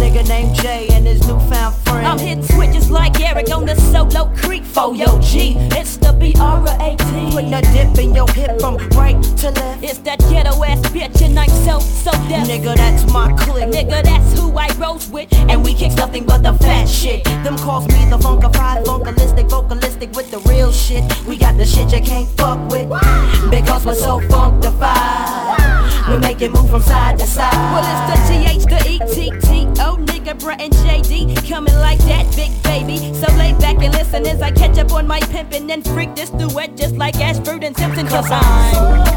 nigga named Jay and his newfound friend. I'm hitting switches like Eric on the solo creek for yo G. It's the BR18. Putting a dip in your hip from right to left. It's that ghetto ass bitch and I'm so deaf. Nigga, that's my clique. Nigga, that's who I rose with. And we kick nothing but the fat shit. Them calls me the funkified, vocalistic with the real shit. We got the shit you can't fuck with because we're so funkified. We make it move from side to side. Well, it's the THETTO, nigga, Brett and JD coming like that, big baby. So lay back and listen as I catch up on my pimpin' and freak this duet just like Ashford and Simpson. Cause I'm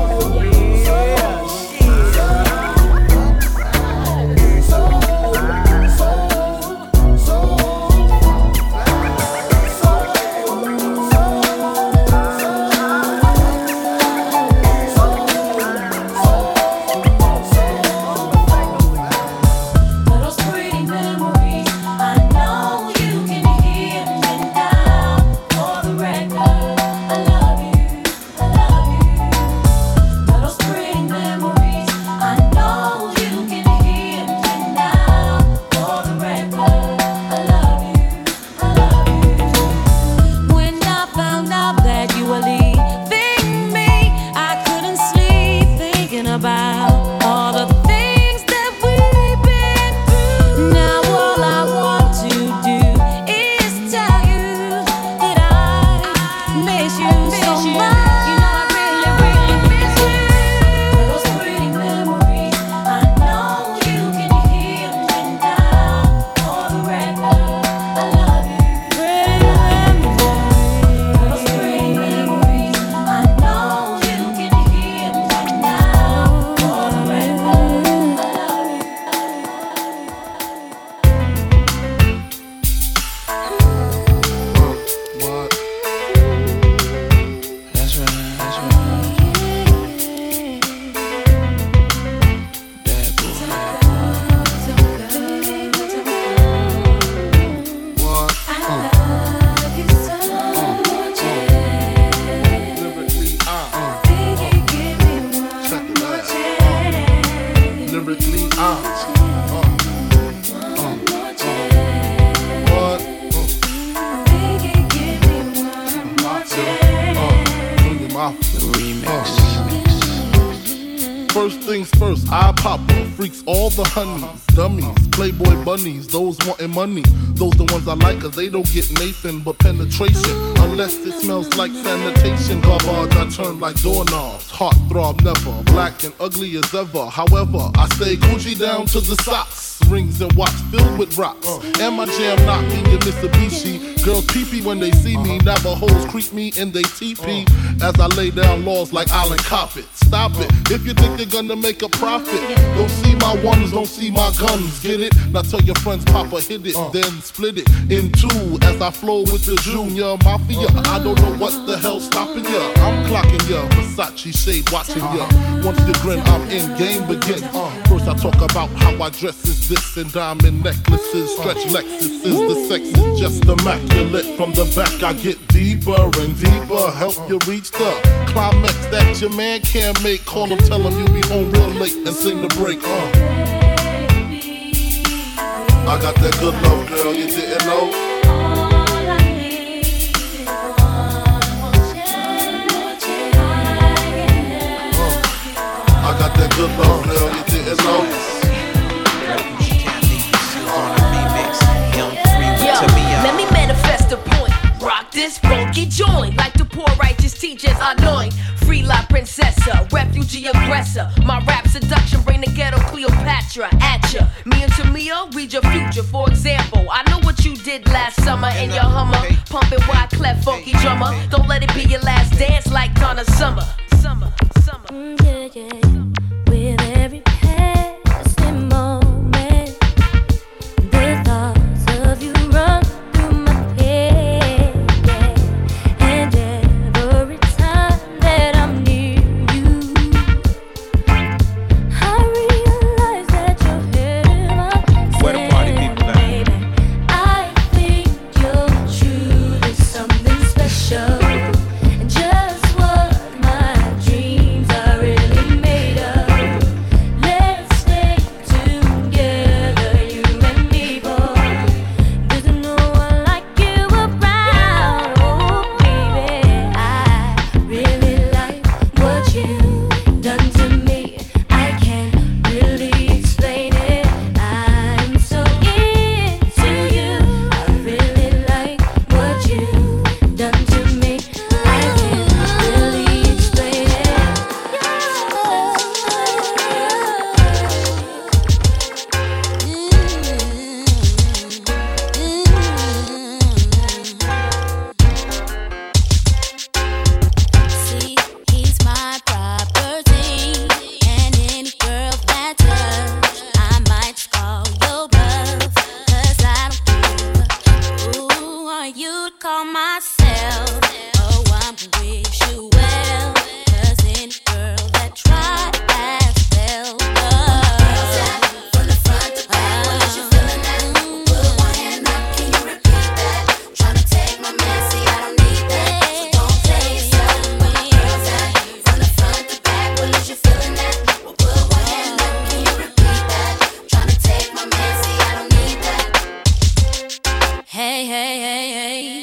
money. Those the ones I like, cause they don't get Nathan but penetration, unless it smells like sanitation. Garbage I turn like doorknobs, heart throb never, black and ugly as ever. However, I stay Gucci down to the socks, rings and watch filled with rocks, and my jam knocking in Mitsubishi. Girls pee-pee when they see me, Navajos creep me in they teepee, as I lay down laws like Island Coppet. Stop it, if you think you're gonna make a profit. Don't see my ones, don't see my guns, get it? Now tell your friends Papa hit it, then split it in two as I flow with the Junior Mafia. I don't know what the hell's stopping ya. I'm clocking ya, Versace shade watching ya. Once you grin, I'm in game begin. First I talk about how I dress is this and diamond necklaces, stretch Lexus is the sex is just immaculate. From the back I get deeper and deeper, help you reach the climax that your man can't make. Call him, tell him you be home real late and sing the break. I got that good love, girl, you didn't know. All I need is one more chance, I can help you. I got that good love, girl, you didn't know. Let me manifest a point. Rock this funky joint like the poor righteous teachers anoint. Free la princessa, refugee aggressor. My rap seduction bring the ghetto Cleopatra at ya. Me and Tamia read your future. For example, I know what you did last summer in your Hummer, pumping wide clef funky drummer. Don't let it be your last dance like Donna Summer. Summer. With every passing moment, the thoughts of you run. Show just what my dreams are really made of. call myself. Oh, I wish you well. Cousin girl that tried that fell. From the front to back, what you feeling that? Put one hand up, can you repeat that? Tryna take my man, see I don't need that. So don't play yourself. Where my girls at? From the front to back, what you feeling that? Put one hand up, can you repeat that? Tryna take my man, see I don't need that. Hey, hey, hey, hey.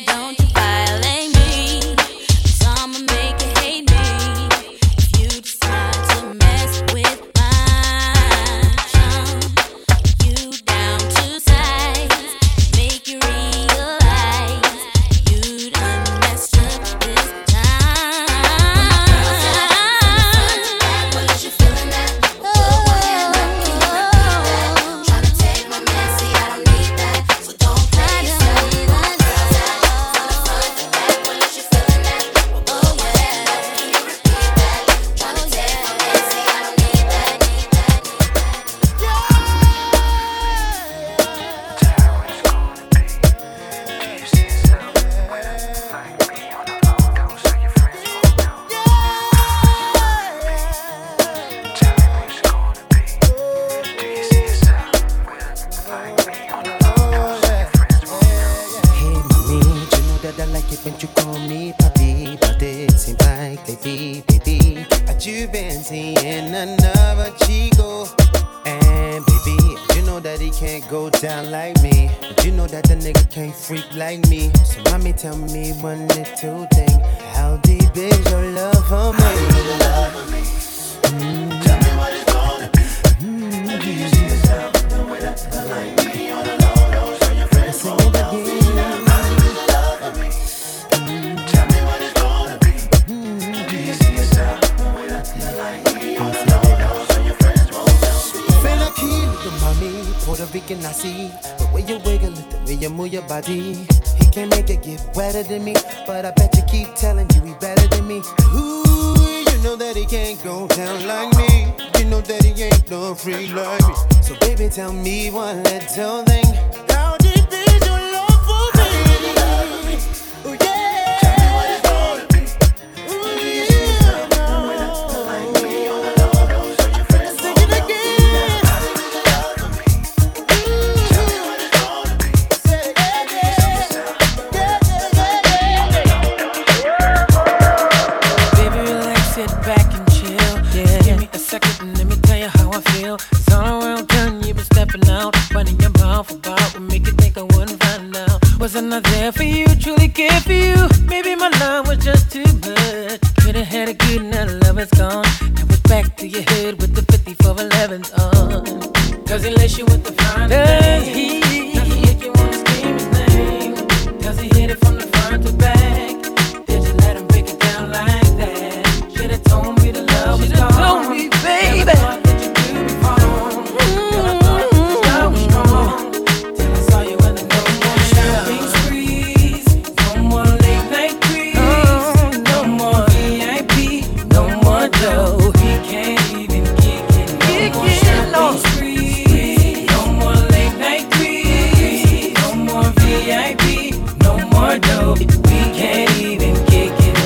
Can't even kick it.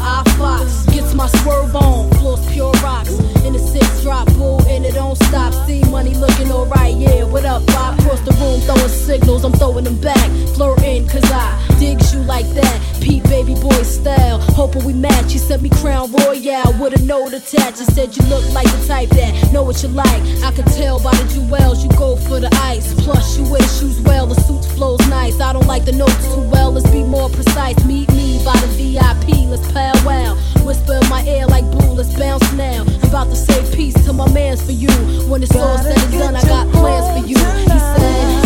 I Fox gets my swerve on, floors pure rocks. In the six drop, boo, and it don't stop. See money looking alright, yeah, what up, Bob? Cross the room, throwing signals, I'm throwing them back. Flirting, cause I digs you like that. Pete baby boy style, hoping we match. You sent me Crown Royale with a note attached. You said you look like the type that know what you like. I could tell by the jewels, you go for the ice. Plus, you wear the shoes well, the suit flows nice. I don't like the notes too well, let's be more precise. Meet me by the VIP, let's powwow. Whisper in my ear like boo, let's bounce now. I'm about to say peace to my mans for you. When it's all said and done, I got plans for you. He said,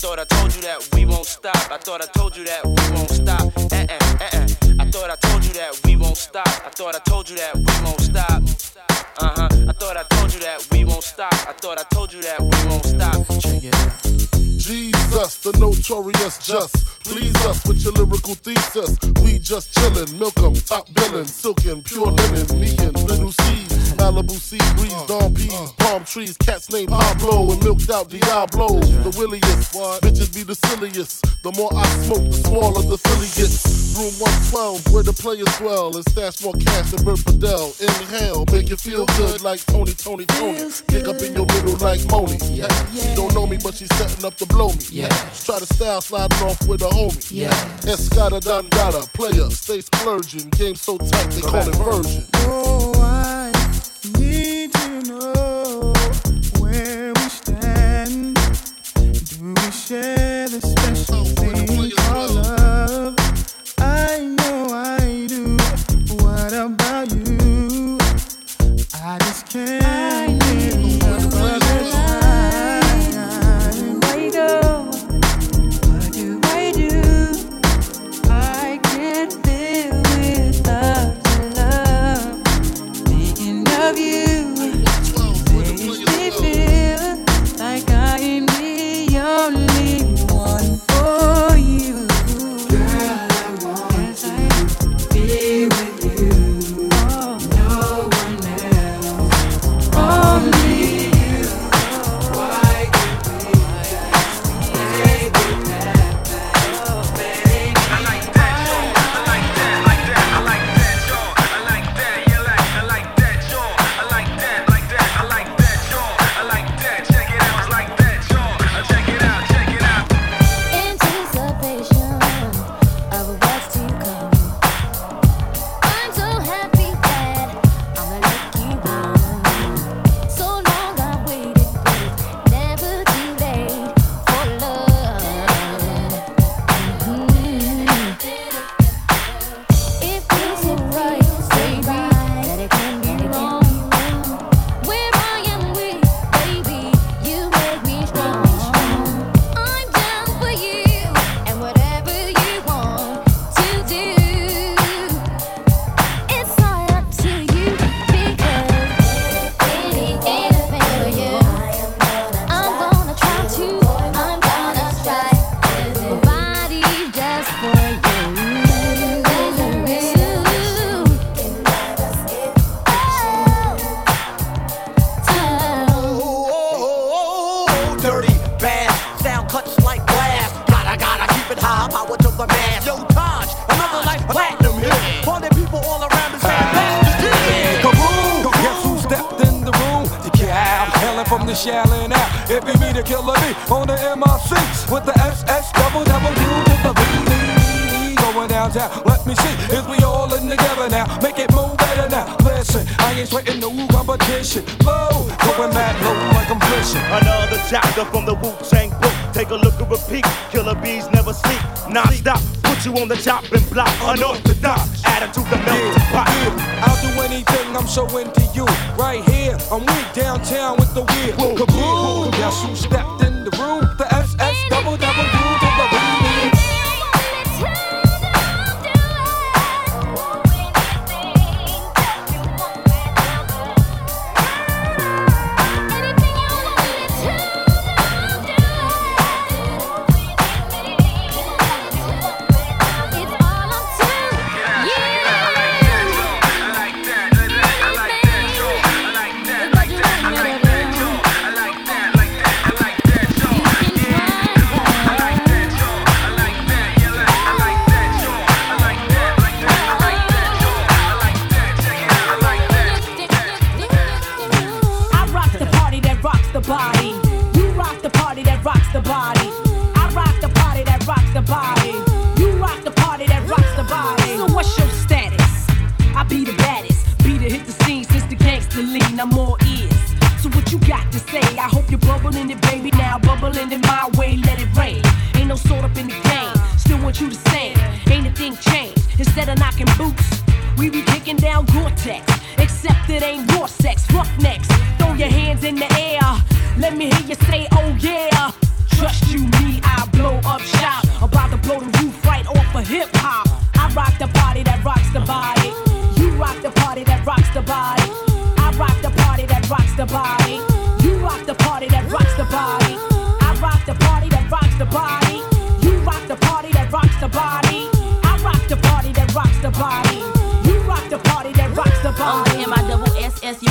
thought I told you that we won't stop. I thought I told you that we won't stop. I thought I told you that we won't stop. I thought I told you that we won't stop. I thought I told you that we won't stop. I thought I told you that we won't stop. Check it out. Jesus, the notorious just. Please us with your lyrical thesis. We just chillin', milk 'em, top billin', silkin', pure linen, meanin', little seeds, Malibu sea breeze, dawn peas, palm trees, cats named Pablo and milked out Diablo. The williest, bitches be the silliest. The more I smoke, the smaller the filly gets. Room 112, where the players dwell, and stash more cash than Bert Fidel. Inhale, make you feel good like Tony. Kick up in your middle like Moni. She don't know me, but she's setting up to blow me. Try to style sliding off with a homie. Escada Dandada, player, stay splurging. Game so tight, they call it version. Oh, I need to know where we stand. Do we share the special thing called love? I know I do. What about you? I just can't. Let me hear you say, oh yeah. Trust you, me, I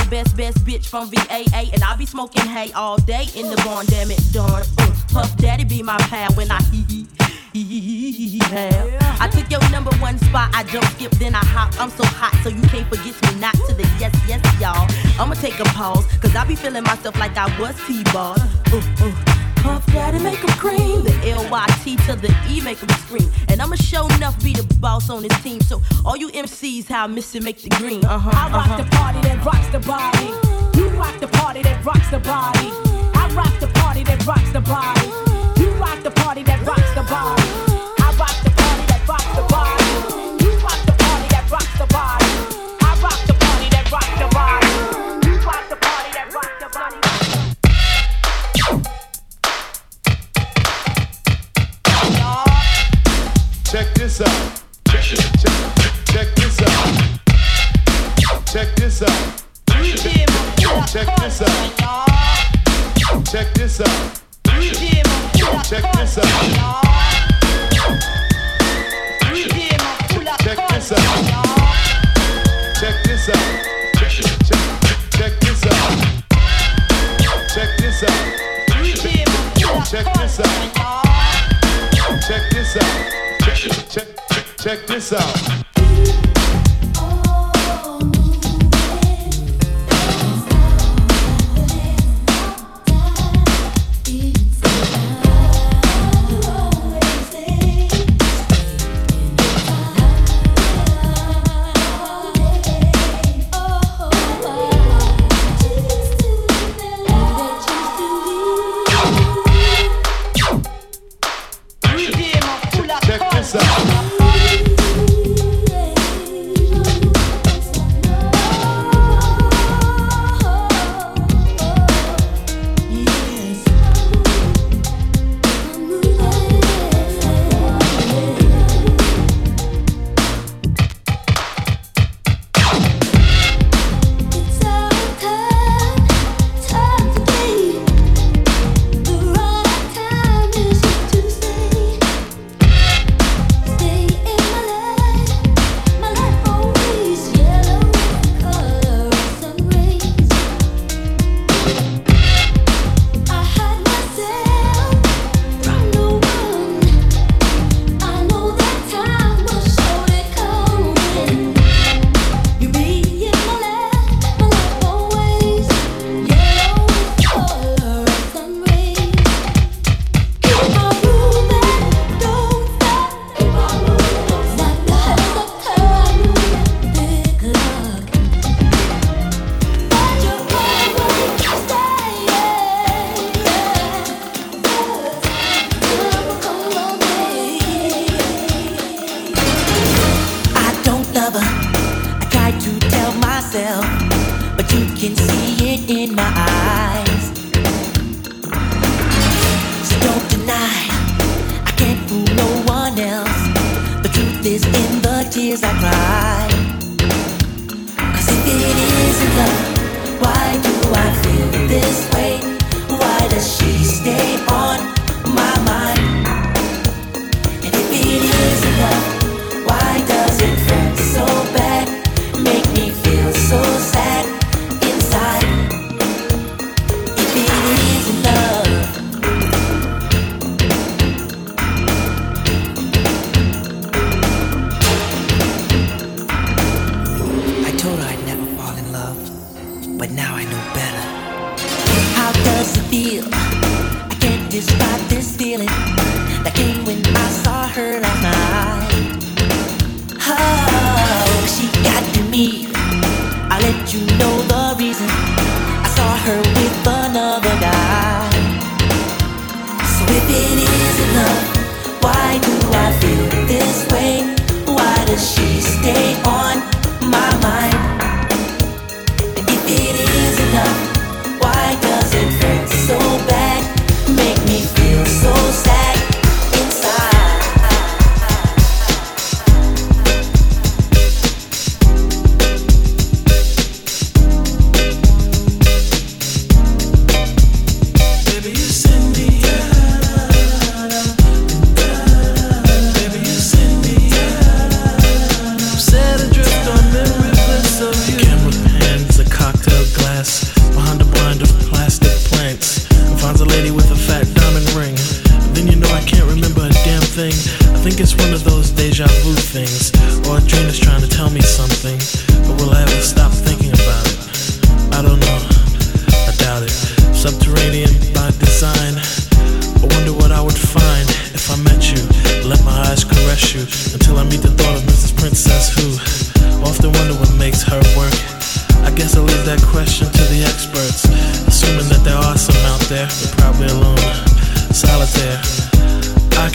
best bitch from VAA. And I be smoking hay all day in the barn, damn it, darn. Puff Daddy be my pal when I I took your number one spot, I jump, skip, then I hop. I'm so hot, so you can't forget me not to the yes, yes, y'all. I'ma take a pause, cause I be feeling myself like I was T-Ball. Puff Daddy make him cream, the L-Y-T to the E make him scream. And I'ma show enough be the boss on this team, so all you MCs, how I miss it, make the green. I rock the party that rocks the body. You rock the party that rocks the body. I rock the party that rocks the body. You rock the party that rocks the body. I rock the party that rocks the body. You rock the party that rocks the body. I rock the party that rocks the body. You rock the party that rocks the body. Check this out. Check this out. Check this out. Check this out. Check this out. Check this out. Check this out. Check this out. Check this out. Check this out. Check this out. Check this out. Check this out. Why does it hurt so bad? Make me feel so sad. It's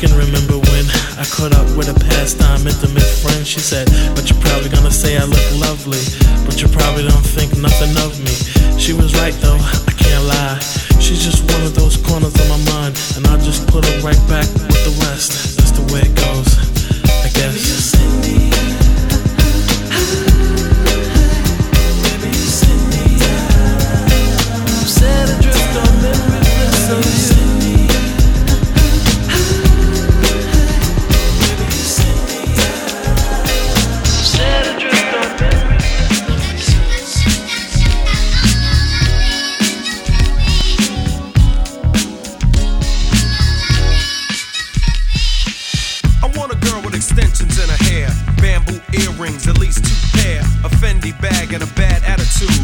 can remember when I caught up with a pastime intimate friend. She said, but you're probably gonna say I look lovely, but you probably don't think nothing of me. She was right though, I can't lie. She's just one of those corners of my mind, and I just put her right back with the rest. That's the way it goes, I guess. Baby, you send me, baby, you send me down. I'm set adrift on memories of you. Extensions in her hair, bamboo earrings, at least 2 pair, a Fendi bag and a bad attitude.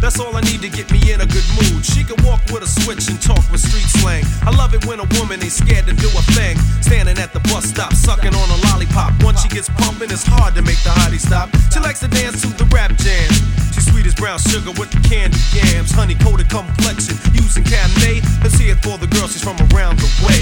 That's all I need to get me in a good mood. She can walk with a switch and talk with street slang. I love it when a woman ain't scared to do a thing. Standing at the bus stop, sucking on a lollipop. Once she gets pumping, it's hard to make the hottie stop. She likes to dance to the rap jam. She's sweet as brown sugar with the candy yams, honey coated complexion, using Cabernet. Let's hear it for the girl, she's from around the way.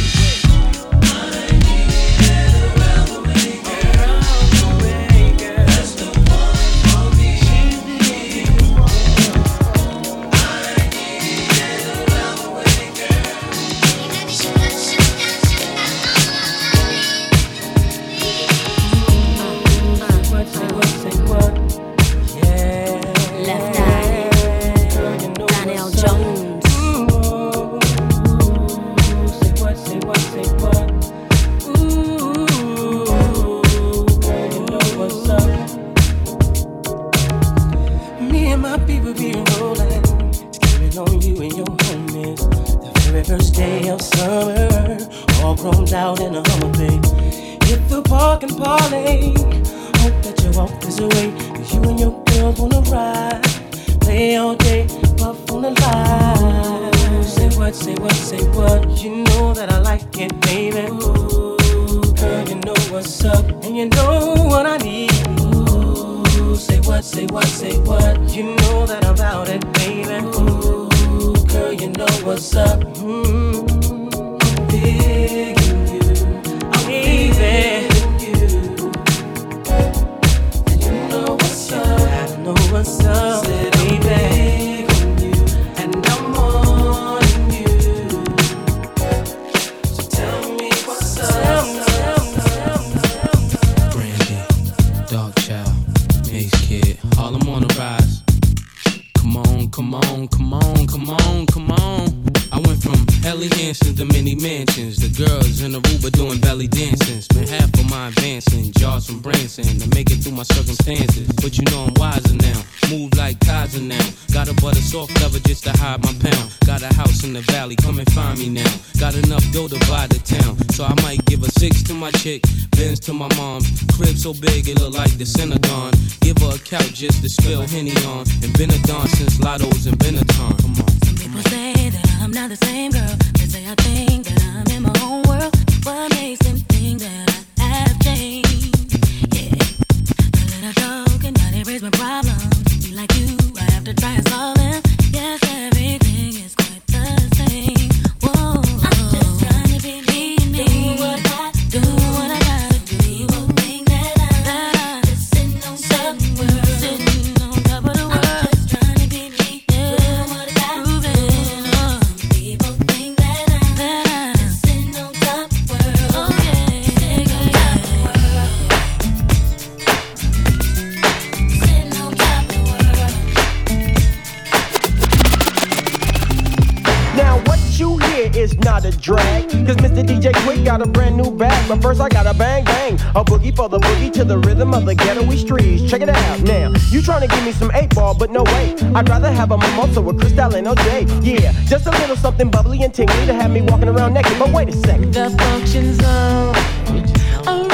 I'd rather have a mimosa with Cristal and OJ. Yeah, just a little something bubbly and tingly to have me walking around naked. But wait a second. The function's on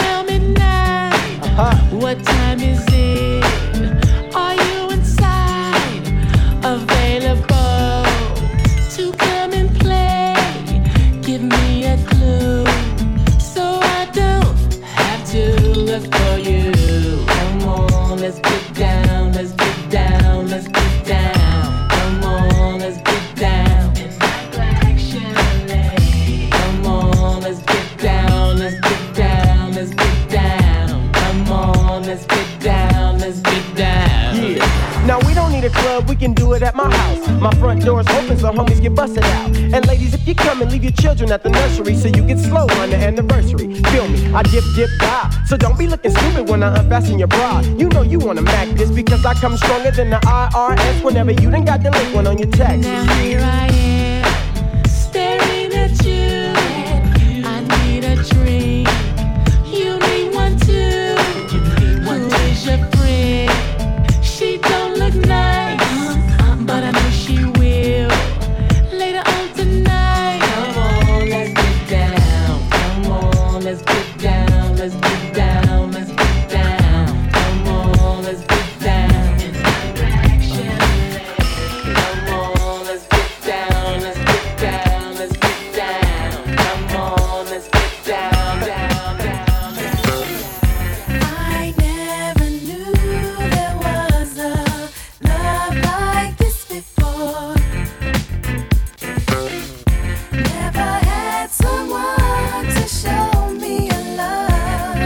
around midnight. Uh-huh. What time is it? Are you inside? Available to come and play? Give me a clue so I don't have to look for you. Come on, let's get down, let's get down, let's get down, come on, let's get down. It's like action, come on, let's get down. the club, we can do it at my house. My front door's open, so homies get busted out. And ladies, if you come and leave your children at the nursery, so you get slow on the anniversary. Feel me, I dip, die. So don't be looking stupid when I unfasten your bra. You know you wanna mac this, because I come stronger than the IRS whenever you done got the link one on your taxes. Now here I am, staring at you. I need a drink. You need one too. Who is your friend? She don't look nice, but I know she will. Later on tonight. Come on, let's get down. Come on, let's get down. Let's get down. Let's get down. Come on, let's get down. Come on, let's get down. Let's get down. Let's get down. Come on, let's get down. Down, down, down. I never knew there was a love like this before. Never had someone to show me a love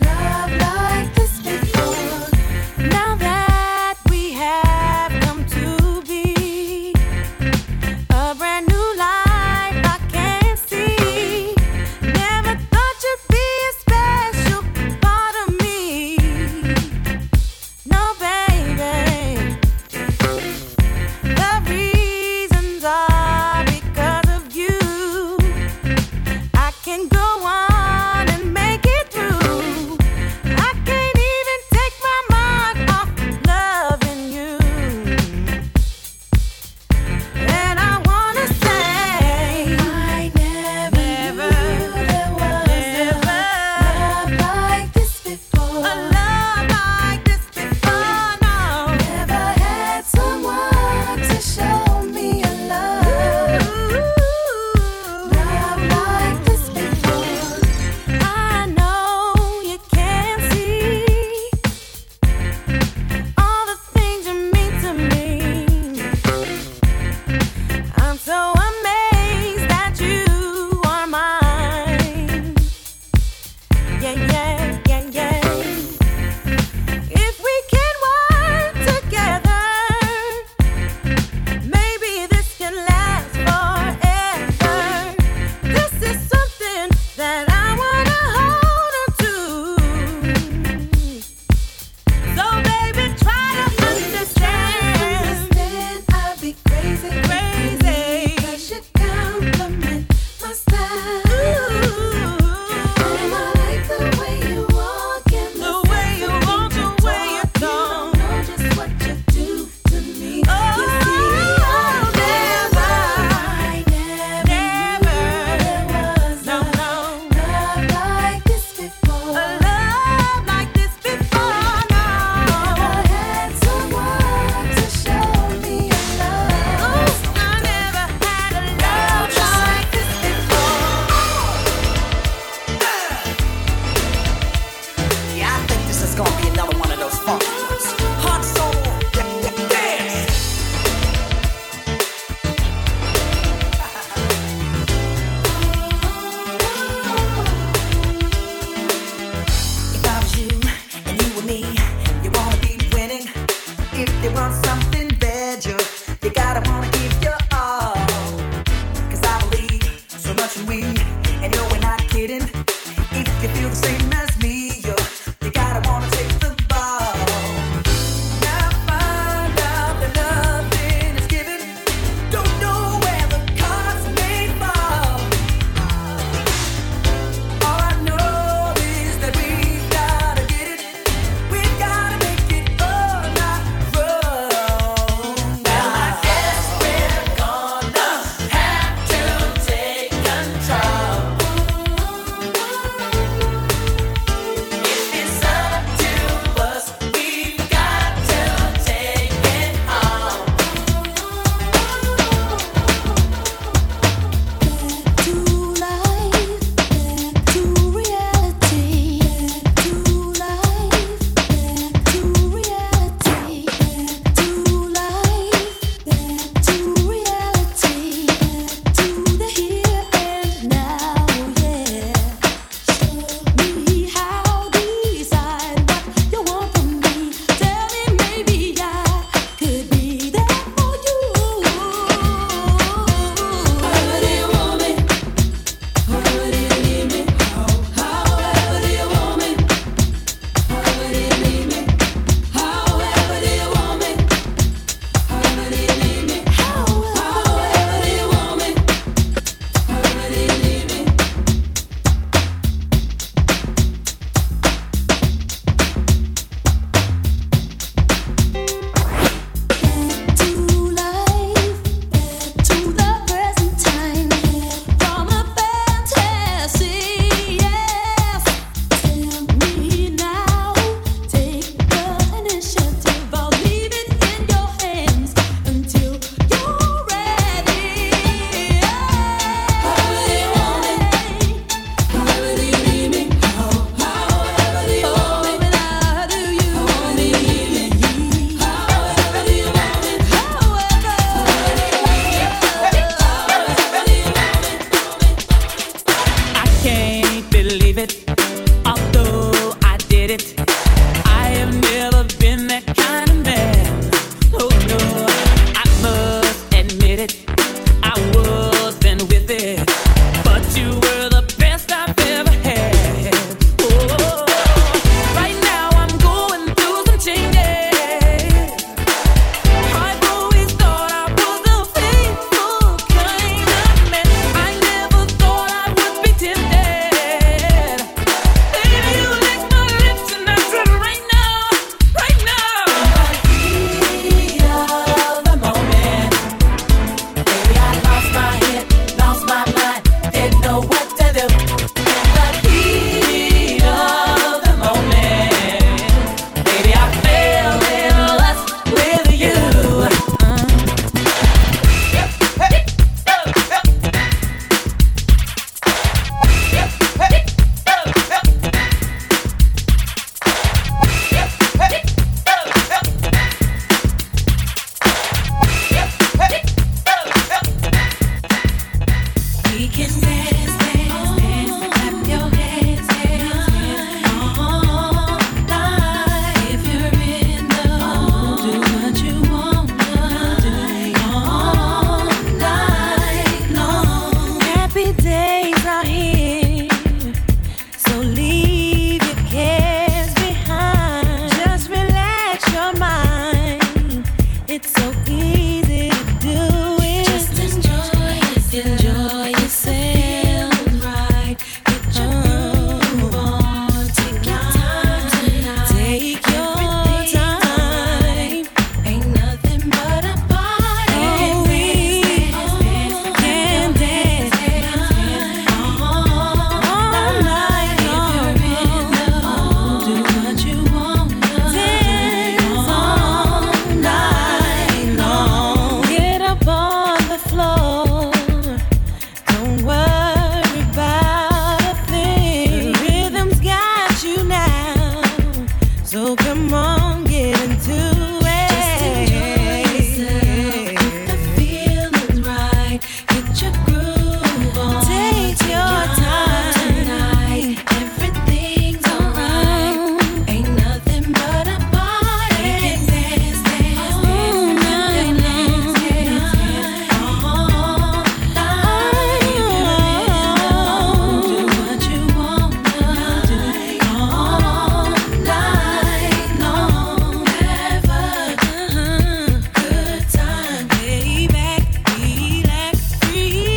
like this before. Now that we have come to be a brand new life I can see. Never thought you'd be a special part of me. No, baby. The reasons are because of you. I can go on and make it through. I can't even take my mind off loving you. And I wanna say, I never knew there was a love like this before. A love like this before, no. Never had someone to show me a love like this before. I know you can't see all the things you mean to me. I'm so amazed that you are mine. Yeah, yeah, yeah, yeah. If we can work together, maybe this can last forever. This is something that I wanna hold on to. So baby, try to understand. Then I'd be crazy, crazy. I should compliment my style. And I like the way you walk and The way you walk, the way you talk. You don't know just what you do to me. Oh, I never knew there was no, no. love like this before. A love like this before, no. Never had someone to show me a love. Ooh, I never had a love like this before. Yeah, I think this is gonna be another one of those funky ones. Hot soul, dance. If I was you and you were me, you wanna be winning. If you want something better, you gotta wanna give your all. Cause I believe so much in we, and no, we're not kidding. If you feel the same as me, you gotta wanna take the ball. Now find out that nothing is given. Don't know where the cards may fall. All I know is that we've gotta get it. We've gotta make it all not wrong. Well, I guess we're gonna have to take control. can't believe it, although I did it. I have never been that kind of man. Oh no, I must admit it, I wasn't with it, but you were the best I've ever had. Oh, right now I'm going through some changes. I always thought I was a faithful kind of man. I never thought I would be tempted. Baby, you licked my lips and I said right now, I'm free of the moment. Baby, I lost my head, lost my mind, didn't know what to do. The heat of the moment, baby, I fell in lust with you. We can dance, dance, dance, clap your hands, dance, dance all night. If you're in love, do what you want, do all night long. Happy days are here, so leave your cares behind. Just relax your mind, it's so easy to do it. Just enjoy yourself right. Get your groove on tonight. Take your time. Ain't nothing but a party. We can dance, dance all night long. If you're in love, do what you want. Dance all night long. Get up on the floor. Don't worry about a thing. The rhythm's got you now, so come on, get into it. Just enjoy yourself, get the feelings right. Get your groove on. Take your time tonight. Everything's alright. Ain't nothing but a party. We can dance, dance, all night long. Dance, dance all night. If you're in love, do what you want. Do it all night long. Have a good time. Lay back, relax, free. Just free your mind. Your mind.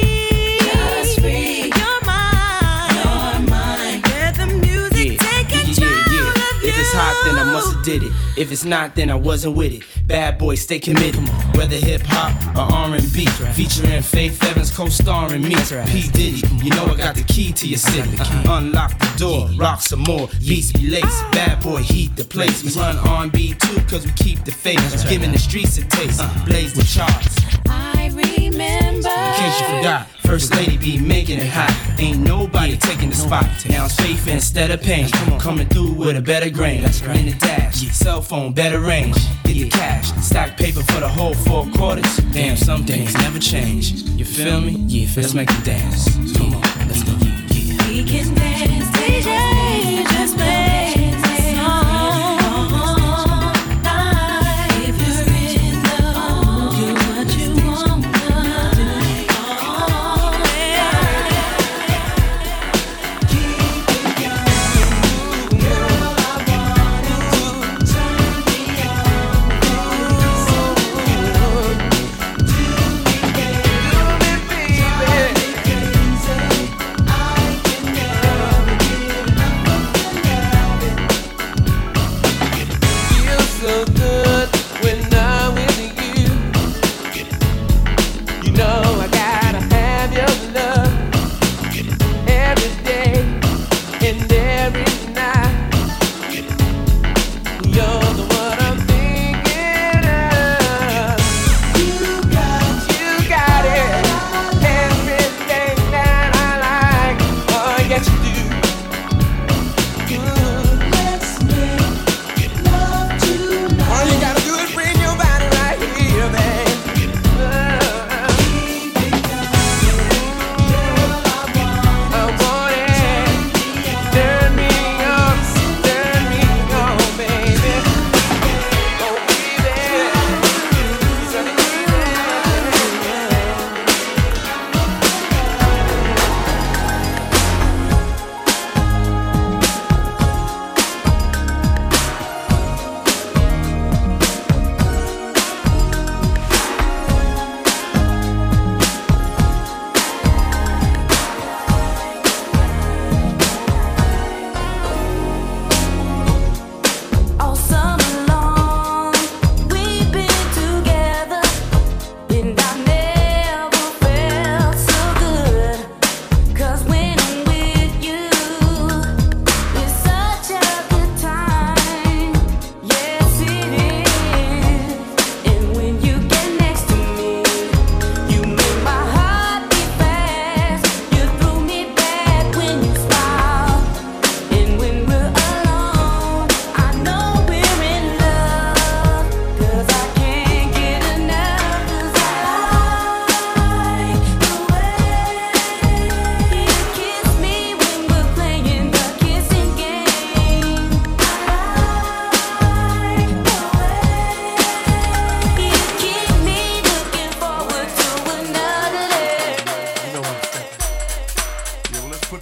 Let the music take control of you. If it's hot, then I must have did it. If it's not, then I wasn't with it. Bad boy, stay committed. Whether hip hop or R&B, featuring Faith Evans, co-starring me, P Diddy. You know I got the key to your city. Unlock the door, rock some more. Beats be lace, bad boy heat the place. We run R&B too, 'cause we keep the faith. Giving the streets a taste, blaze the charts. I In remember. case you forgot, First Lady be making it hot. Ain't nobody taking the spot. Now it's Faith instead of pain. Coming through with a better grain. In the dash, cell phone, better range. Get the cash, stack paper for the whole 4 quarters. Damn, some things never change. You feel me? Yeah, let's make it dance. Come on, let's go. We can dance, DJ, just play my song all night. If you're in love, do what you want, do it all night. Feels so good when I'm with you. You know I gotta have your love every day and every night. You're the one I'm thinking of. You got it, everything that I like. Oh yes you do. All you gotta do is bring your body right here, babe. I want it.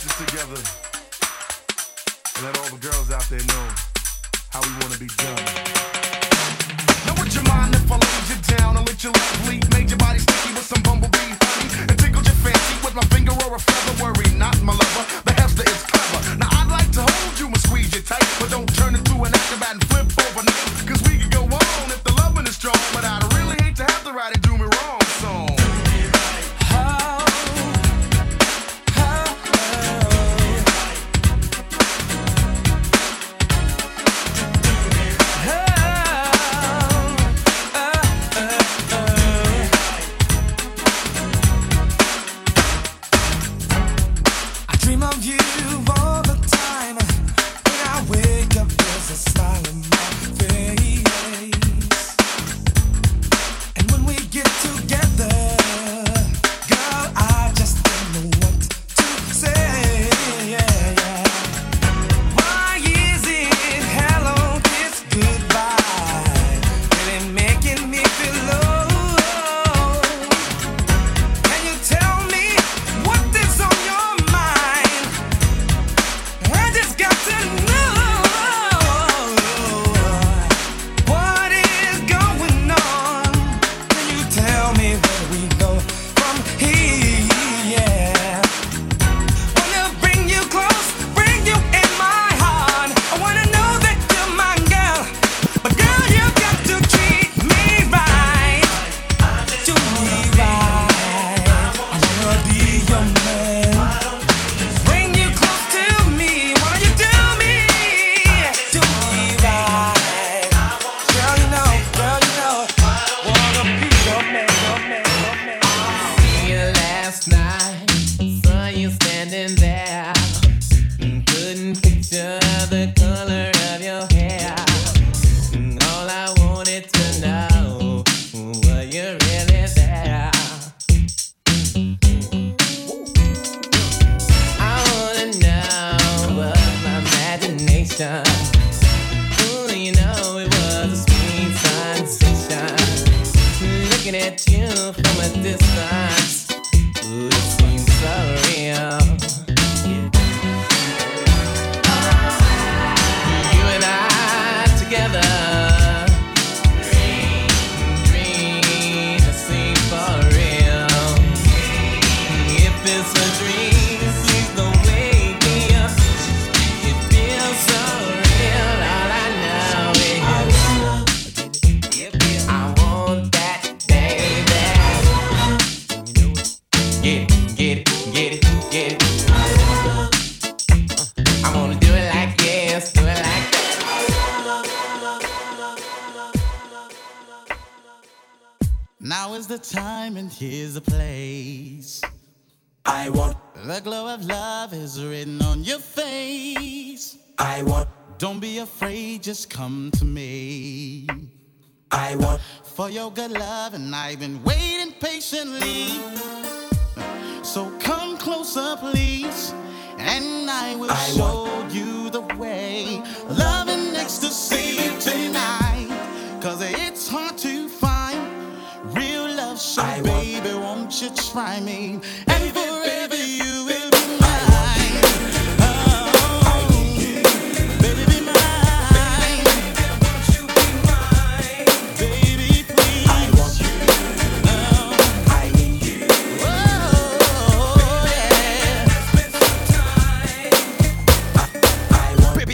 this together and let all the girls out there know how we wanna be done. Now would you mind if I laid you down and let your legs leak? Made your body sticky with some bumblebee honey and tickled your fancy with my finger or a feather. Worry not, my lover, the Hester is clever. Now I'd like to hold you and squeeze you tight, but don't turn into an acrobat and flip overnight, cause we could go on if the loving is strong, but I'd really hate to have to ride it do me wrong song. Just come to me. I want for your good love, and I've been waiting patiently. So come closer, please, and I will show you the way. Love and ecstasy tonight, cause it's hard to find real love. So baby, won't you try me? And forever you will be mine.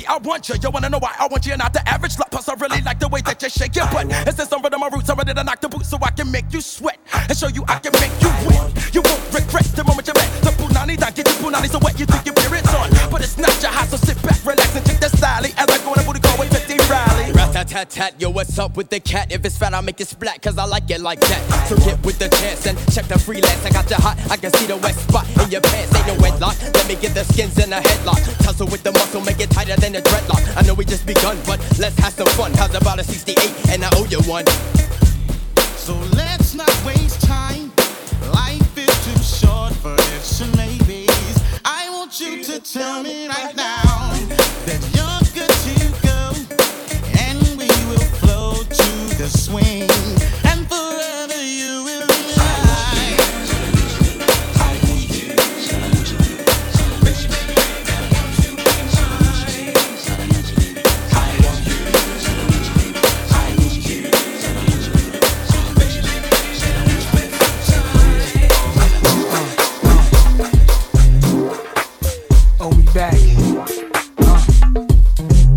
I want you, yo, wanna know why I want you and not the average lot. Plus I really like the way that you shake your butt. It's this some rhythm my roots, I'm ready to knock the boots so I can make you sweat and show you I can make you wet. You won't regret the moment you're at the punani, don't get your punani so wet you think your beer is on, but it's not your hot, so sit back, relax and check that style as I go on a booty call with 50 Riley. Rat-tat-tat, yo, what's up with the cat? If it's fat, I'll make it splat, cause I like it like that. So get with the chance and check the freelance. I got you hot, I can see the wet spot in your pants. Ain't no headlock, let me get the skins in a headlock. Tussle with the muscle, make it tighter than a dreadlock. I know we just begun, but let's have some fun. How's about a 68 and I owe you one? So let's not waste time. Life is too short for ifs and maybes. I want you to tell me right now that you're good to go, and we will flow to the swing, and forever you will be mine. we back.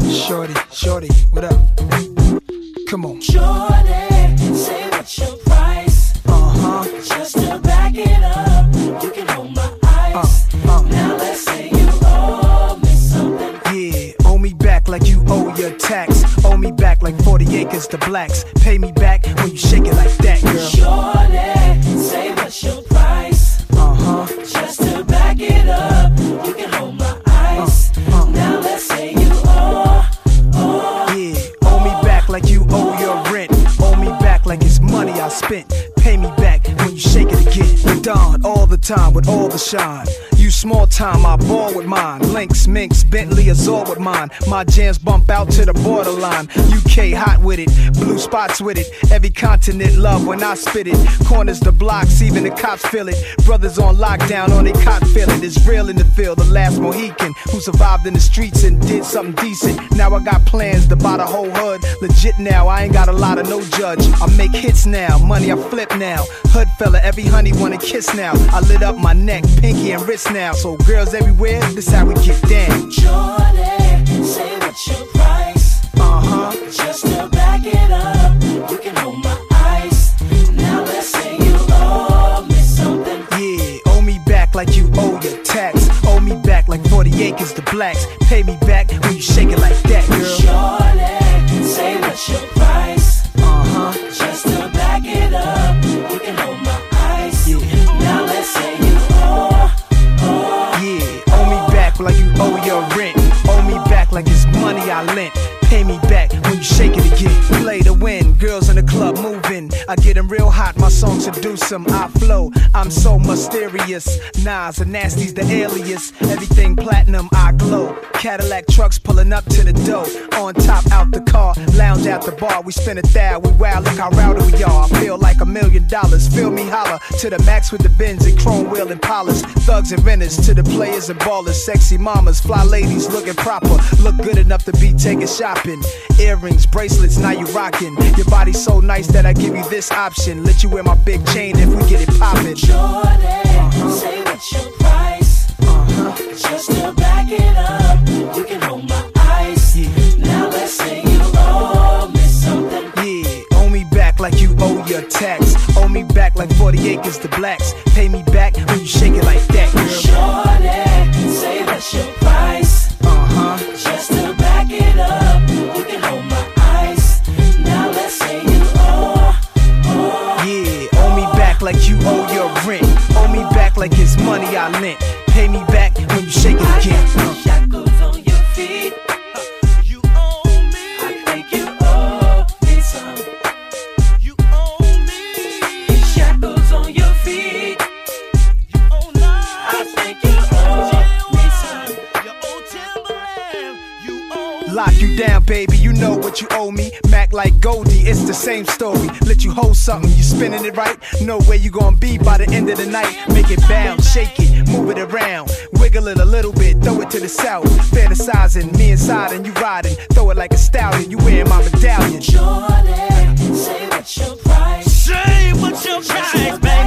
Shorty, shorty, what up? Come on. Shorty, say what's your price? Just to back it up, you can hold my eyes. Now let's say you owe me something. Yeah, owe me back like you owe your tax. Owe me back like 40 acres to blacks. Pay me back when you shake it like that, girl. Shorty, say what's your price? Just to back it up, you can hold my eyes. Now let's say you owe. Yeah, owe me back like you owe your rent. Owe me back like it's money I spent. Pay me back when you shake it again. Dawn all the time with all the shine. You small time, I ball with mine. Lynx, Minx, Bentley is all with mine. My jams bump out to the borderline. UK hot with it, blue spots with it. Every continent love when I spit it. Corners the blocks, even the cops feel it. Brothers on lockdown, on they cot feel it. It's real in the field, the last Mohican who survived in the streets and did something decent. Now I got plans to buy the whole hood. Legit now, I ain't got a lot of no judge. I make hits now, money I flip now. Hood fella, every honey wanna kiss now. I lit up my neck, pinky and wrist now. So girls everywhere, this how we get down. Jordan, say what's your price? Just to back it up, you can hold my eyes. Now let's say you owe me something. Yeah, owe me back like you owe your tax. Owe me back like 40 acres to blacks. Pay me back when you shake it like that, girl. Jordan, say what's your price? Just to back it up, you can hold my eyes. Yeah. Now let's say you owe. Like you owe your rent. Owe me back like it's money I lent. Pay me back when you shake it again. Play to win, girls in the club moving. I get them real hot, my song seduce them. I flow, I'm so mysterious. Nas, the nasties, the alias. Everything platinum, I glow. Cadillac trucks pulling up to the door. On top, out the car, lounge at the bar. We spin a thou, we wow, look how rowdy we are. I feel like $1 million, feel me holler. To the max with the Benz and chrome wheel and polish. Thugs and renters, to the players and ballers. Sexy mamas, fly ladies, looking proper. Look good enough to be taking shopping. Earrings, bracelets, now you rockin'. Your body's so nice that I give you this option. Let you wear my big chain if we get it poppin'. Jordan, say what's your price? Just to back it up, you can hold my eyes. Yeah. Now let's say you owe me something. Yeah, owe me back like you owe your tax. Owe me back like 40 acres to blacks. Pay me back when you shake it like that, girl. Jordan, say what's your price? Just to back it up. Like you owe your rent. Owe me back like it's money I lent. Pay me back when you shake it again. Shackles on your feet. You owe me. I think you owe me some. You owe me. Shackles on your feet. You owe life. I think you owe me some. You owe Timberland. You owe. Lock you down, baby. You know what you owe me. Mac like Goldie, it's the same story. Let you hold something, you spinning it right. Know where you gonna be by the end of the night. Make it bounce, shake it, move it around. Wiggle it a little bit, throw it to the south. Fantasizing, me inside and you riding. Throw it like a stallion, you wearing my medallion. Jordan, say what's your price? Say what's your price, baby.